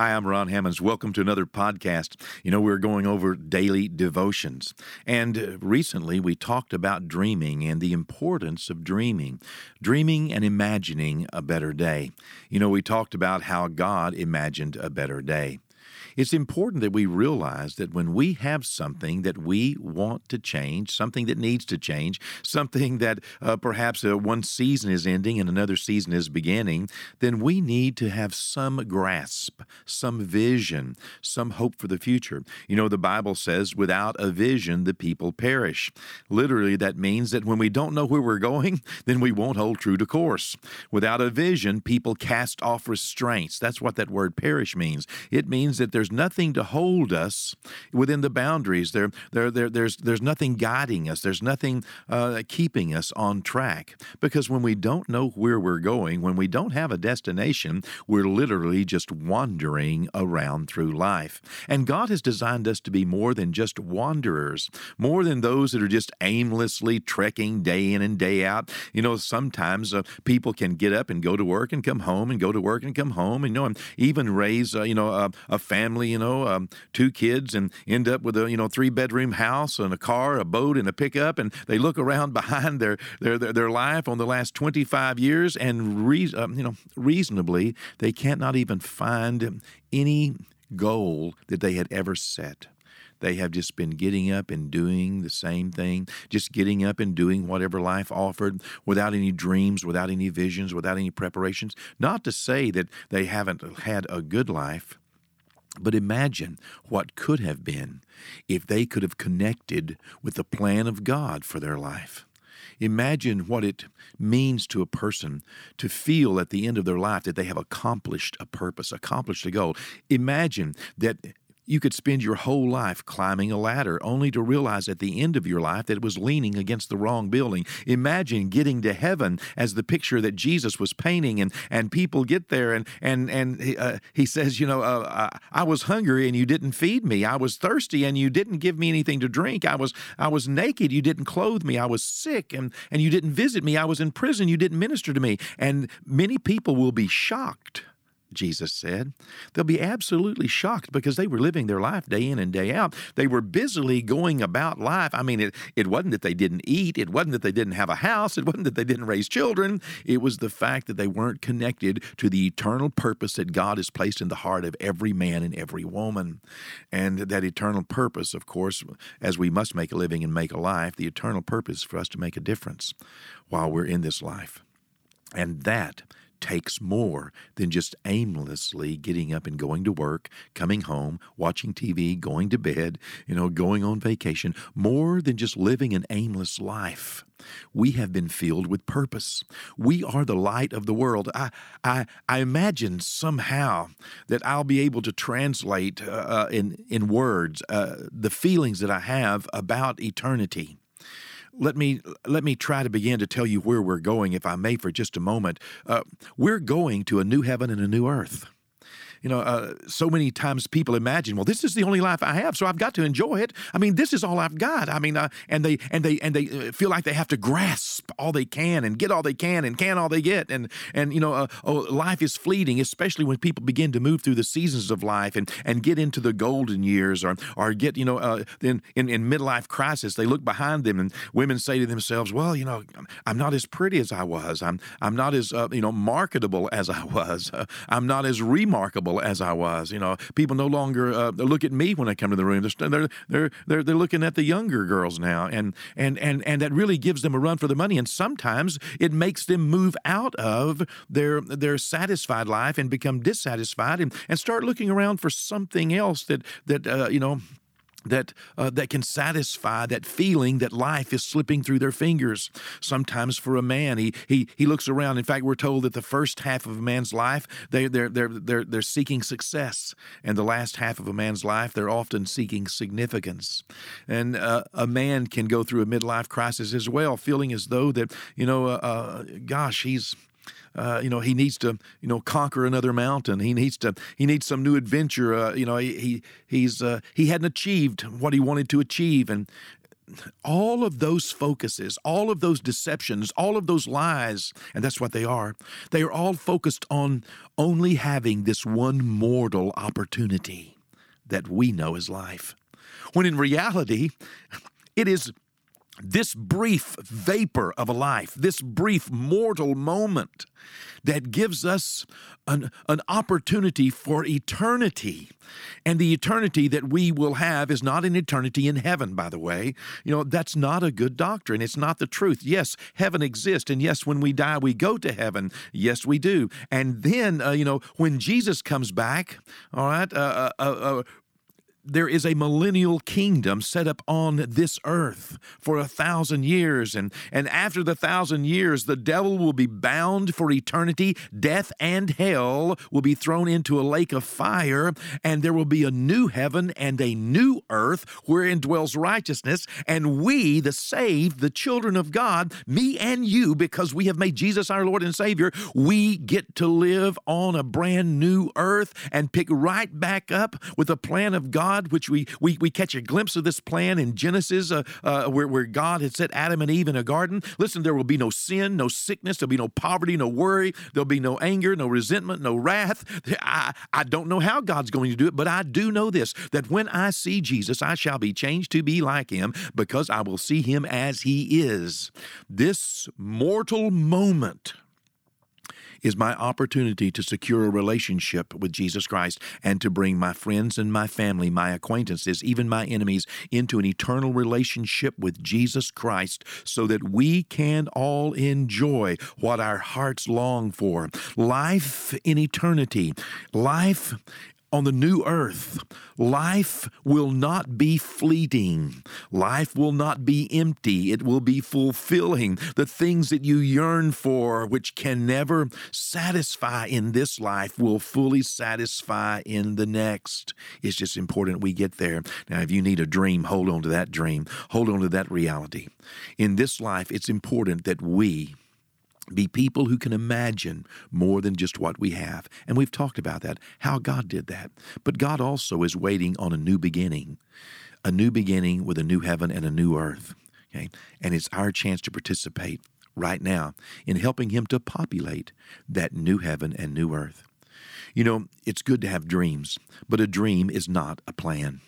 Hi, I'm Ron Hammonds. Welcome to another podcast. We're going over daily devotions. And recently we talked about dreaming and the importance of dreaming and imagining a better day. We talked about how God imagined a better day. It's important that we realize that when we have something that we want to change, something that needs to change, something that perhaps one season is ending and another season is beginning, then we need to have some grasp, some vision, some hope for the future. The Bible says, without a vision, the people perish. Literally, that means that when we don't know where we're going, then we won't hold true to course. Without a vision, people cast off restraints. That's what that word perish means. It means that there's nothing to hold us within the boundaries. There's nothing guiding us. There's nothing keeping us on track. Because when we don't know where we're going, when we don't have a destination, we're literally just wandering around through life. And God has designed us to be more than just wanderers, more than those that are just aimlessly trekking day in and day out. Sometimes people can get up and go to work and come home and go to work and come home and even raise, a family, two kids, and end up with a 3-bedroom house and a car, a boat, and a pickup, and they look around behind their life on the last 25 years, and reasonably they cannot even find any goal that they had ever set. They have just been getting up and doing the same thing, just getting up and doing whatever life offered without any dreams, without any visions, without any preparations. Not to say that they haven't had a good life, but imagine what could have been if they could have connected with the plan of God for their life. Imagine what it means to a person to feel at the end of their life that they have accomplished a purpose, accomplished a goal. Imagine that you could spend your whole life climbing a ladder only to realize at the end of your life that it was leaning against the wrong building. Imagine getting to heaven as the picture that Jesus was painting, and people get there and he says, I was hungry and you didn't feed me. I was thirsty and you didn't give me anything to drink. I was naked. You didn't clothe me. I was sick and you didn't visit me. I was in prison. You didn't minister to me. And many people will be shocked, Jesus said. They'll be absolutely shocked because they were living their life day in and day out. They were busily going about life. It wasn't that they didn't eat. It wasn't that they didn't have a house. It wasn't that they didn't raise children. It was the fact that they weren't connected to the eternal purpose that God has placed in the heart of every man and every woman. And that eternal purpose, of course, as we must make a living and make a life, the eternal purpose for us to make a difference while we're in this life. And that takes more than just aimlessly getting up and going to work, coming home, watching TV, going to bed, going on vacation, more than just living an aimless life. We have been filled with purpose. We are the light of the world. I imagine somehow that I'll be able to translate in words the feelings that I have about eternity. Let me try to begin to tell you where we're going, if I may, for just a moment. We're going to a new heaven and a new earth. So many times people imagine, well, this is the only life I have, so I've got to enjoy it. This is all I've got. And they feel like they have to grasp all they can and get all they can and can all they get. Life is fleeting, especially when people begin to move through the seasons of life and get into the golden years or get in midlife crisis. They look behind them and women say to themselves, well, I'm not as pretty as I was. I'm not as marketable as I was. I'm not as remarkable as I was. People no longer look at me when I come to the room. They're looking at the younger girls now, and that really gives them a run for their money. And sometimes it makes them move out of their satisfied life and become dissatisfied and start looking around for something else that can satisfy that feeling that life is slipping through their fingers. Sometimes for a man, he looks around. In fact, we're told that the first half of a man's life, they're seeking success, and the last half of a man's life, they're often seeking significance. And a man can go through a midlife crisis as well, feeling as though that he needs to, conquer another mountain. He needs some new adventure. He hadn't achieved what he wanted to achieve, and all of those focuses, all of those deceptions, all of those lies, and that's what they are all focused on only having this one mortal opportunity that we know as life. When in reality, it is this brief vapor of a life, this brief mortal moment that gives us an opportunity for eternity. And the eternity that we will have is not an eternity in heaven, by the way. You know, that's not a good doctrine. It's not the truth. Yes, heaven exists. And yes, when we die, we go to heaven. Yes, we do. And then, when Jesus comes back, all right, there is a millennial kingdom set up on this earth for 1,000 years. And after the 1,000 years, the devil will be bound for eternity. Death and hell will be thrown into a lake of fire. And there will be a new heaven and a new earth wherein dwells righteousness. And we, the saved, the children of God, me and you, because we have made Jesus our Lord and Savior, we get to live on a brand new earth and pick right back up with the plan of God, which we catch a glimpse of this plan in Genesis where God had set Adam and Eve in a garden. Listen, there will be no sin, no sickness. There'll be no poverty, no worry. There'll be no anger, no resentment, no wrath. I don't know how God's going to do it, but I do know this, that when I see Jesus, I shall be changed to be like him because I will see him as he is. This mortal moment is my opportunity to secure a relationship with Jesus Christ and to bring my friends and my family, my acquaintances, even my enemies, into an eternal relationship with Jesus Christ so that we can all enjoy what our hearts long for. Life in eternity, life on the new earth. Life will not be fleeting. Life will not be empty. It will be fulfilling. The things that you yearn for, which can never satisfy in this life, will fully satisfy in the next. It's just important we get there. Now, if you need a dream, hold on to that dream. Hold on to that reality. In this life, it's important that we be people who can imagine more than just what we have. And we've talked about that, how God did that. But God also is waiting on a new beginning with a new heaven and a new earth. Okay? And it's our chance to participate right now in helping him to populate that new heaven and new earth. You know, it's good to have dreams, but a dream is not a plan.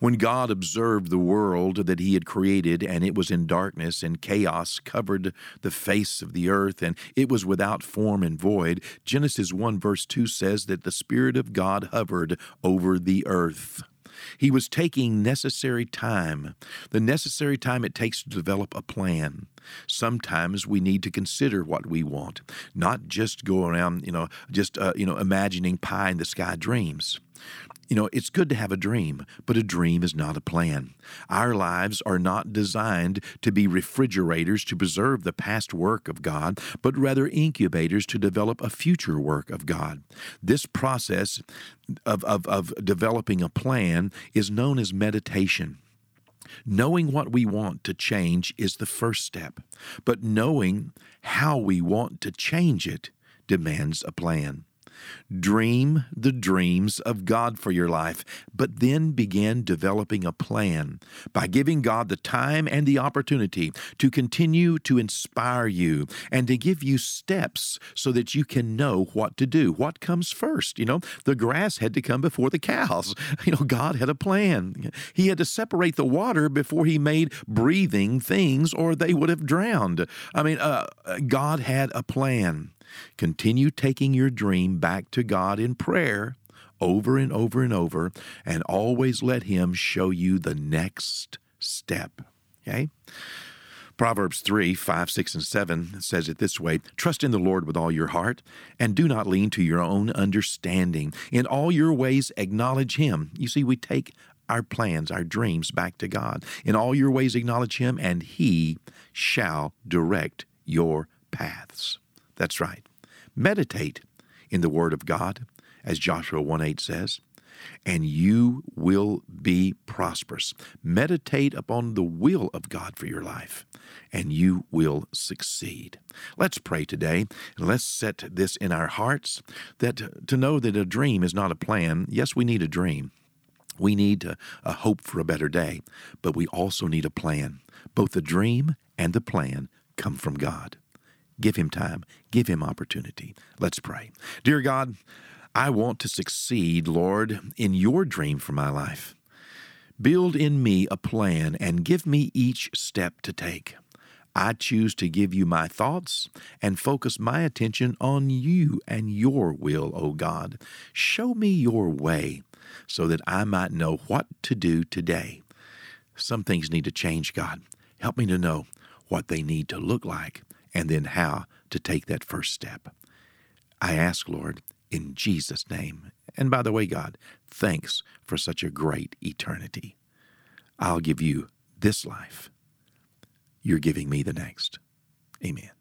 When God observed the world that he had created, and it was in darkness, and chaos covered the face of the earth, and it was without form and void, Genesis 1 verse 2 says that the Spirit of God hovered over the earth. He was taking necessary time, the necessary time it takes to develop a plan. Sometimes we need to consider what we want, not just go around, imagining pie in the sky dreams. You know, it's good to have a dream, but a dream is not a plan. Our lives are not designed to be refrigerators to preserve the past work of God, but rather incubators to develop a future work of God. This process of developing a plan is known as meditation. Knowing what we want to change is the first step, but knowing how we want to change it demands a plan. Dream the dreams of God for your life, but then begin developing a plan by giving God the time and the opportunity to continue to inspire you and to give you steps so that you can know what to do. What comes first? You know, the grass had to come before the cows. You know, God had a plan. He had to separate the water before he made breathing things, or they would have drowned. God had a plan. Continue taking your dream back to God in prayer over and over and over, and always let him show you the next step. Okay? Proverbs 3, 5, 6, and 7 says it this way, "Trust in the Lord with all your heart, and do not lean to your own understanding. In all your ways acknowledge him." You see, we take our plans, our dreams back to God. "In all your ways acknowledge him, and he shall direct your paths." That's right. Meditate in the Word of God, as Joshua 1:8 says, and you will be prosperous. Meditate upon the will of God for your life, and you will succeed. Let's pray today, and let's set this in our hearts, that to know that a dream is not a plan. Yes, we need a dream. We need a hope for a better day, but we also need a plan. Both the dream and the plan come from God. Give him time. Give him opportunity. Let's pray. Dear God, I want to succeed, Lord, in your dream for my life. Build in me a plan and give me each step to take. I choose to give you my thoughts and focus my attention on you and your will, O God. Show me your way so that I might know what to do today. Some things need to change, God. Help me to know what they need to look like and then how to take that first step. I ask, Lord, in Jesus' name. And by the way, God, thanks for such a great eternity. I'll give you this life. You're giving me the next. Amen.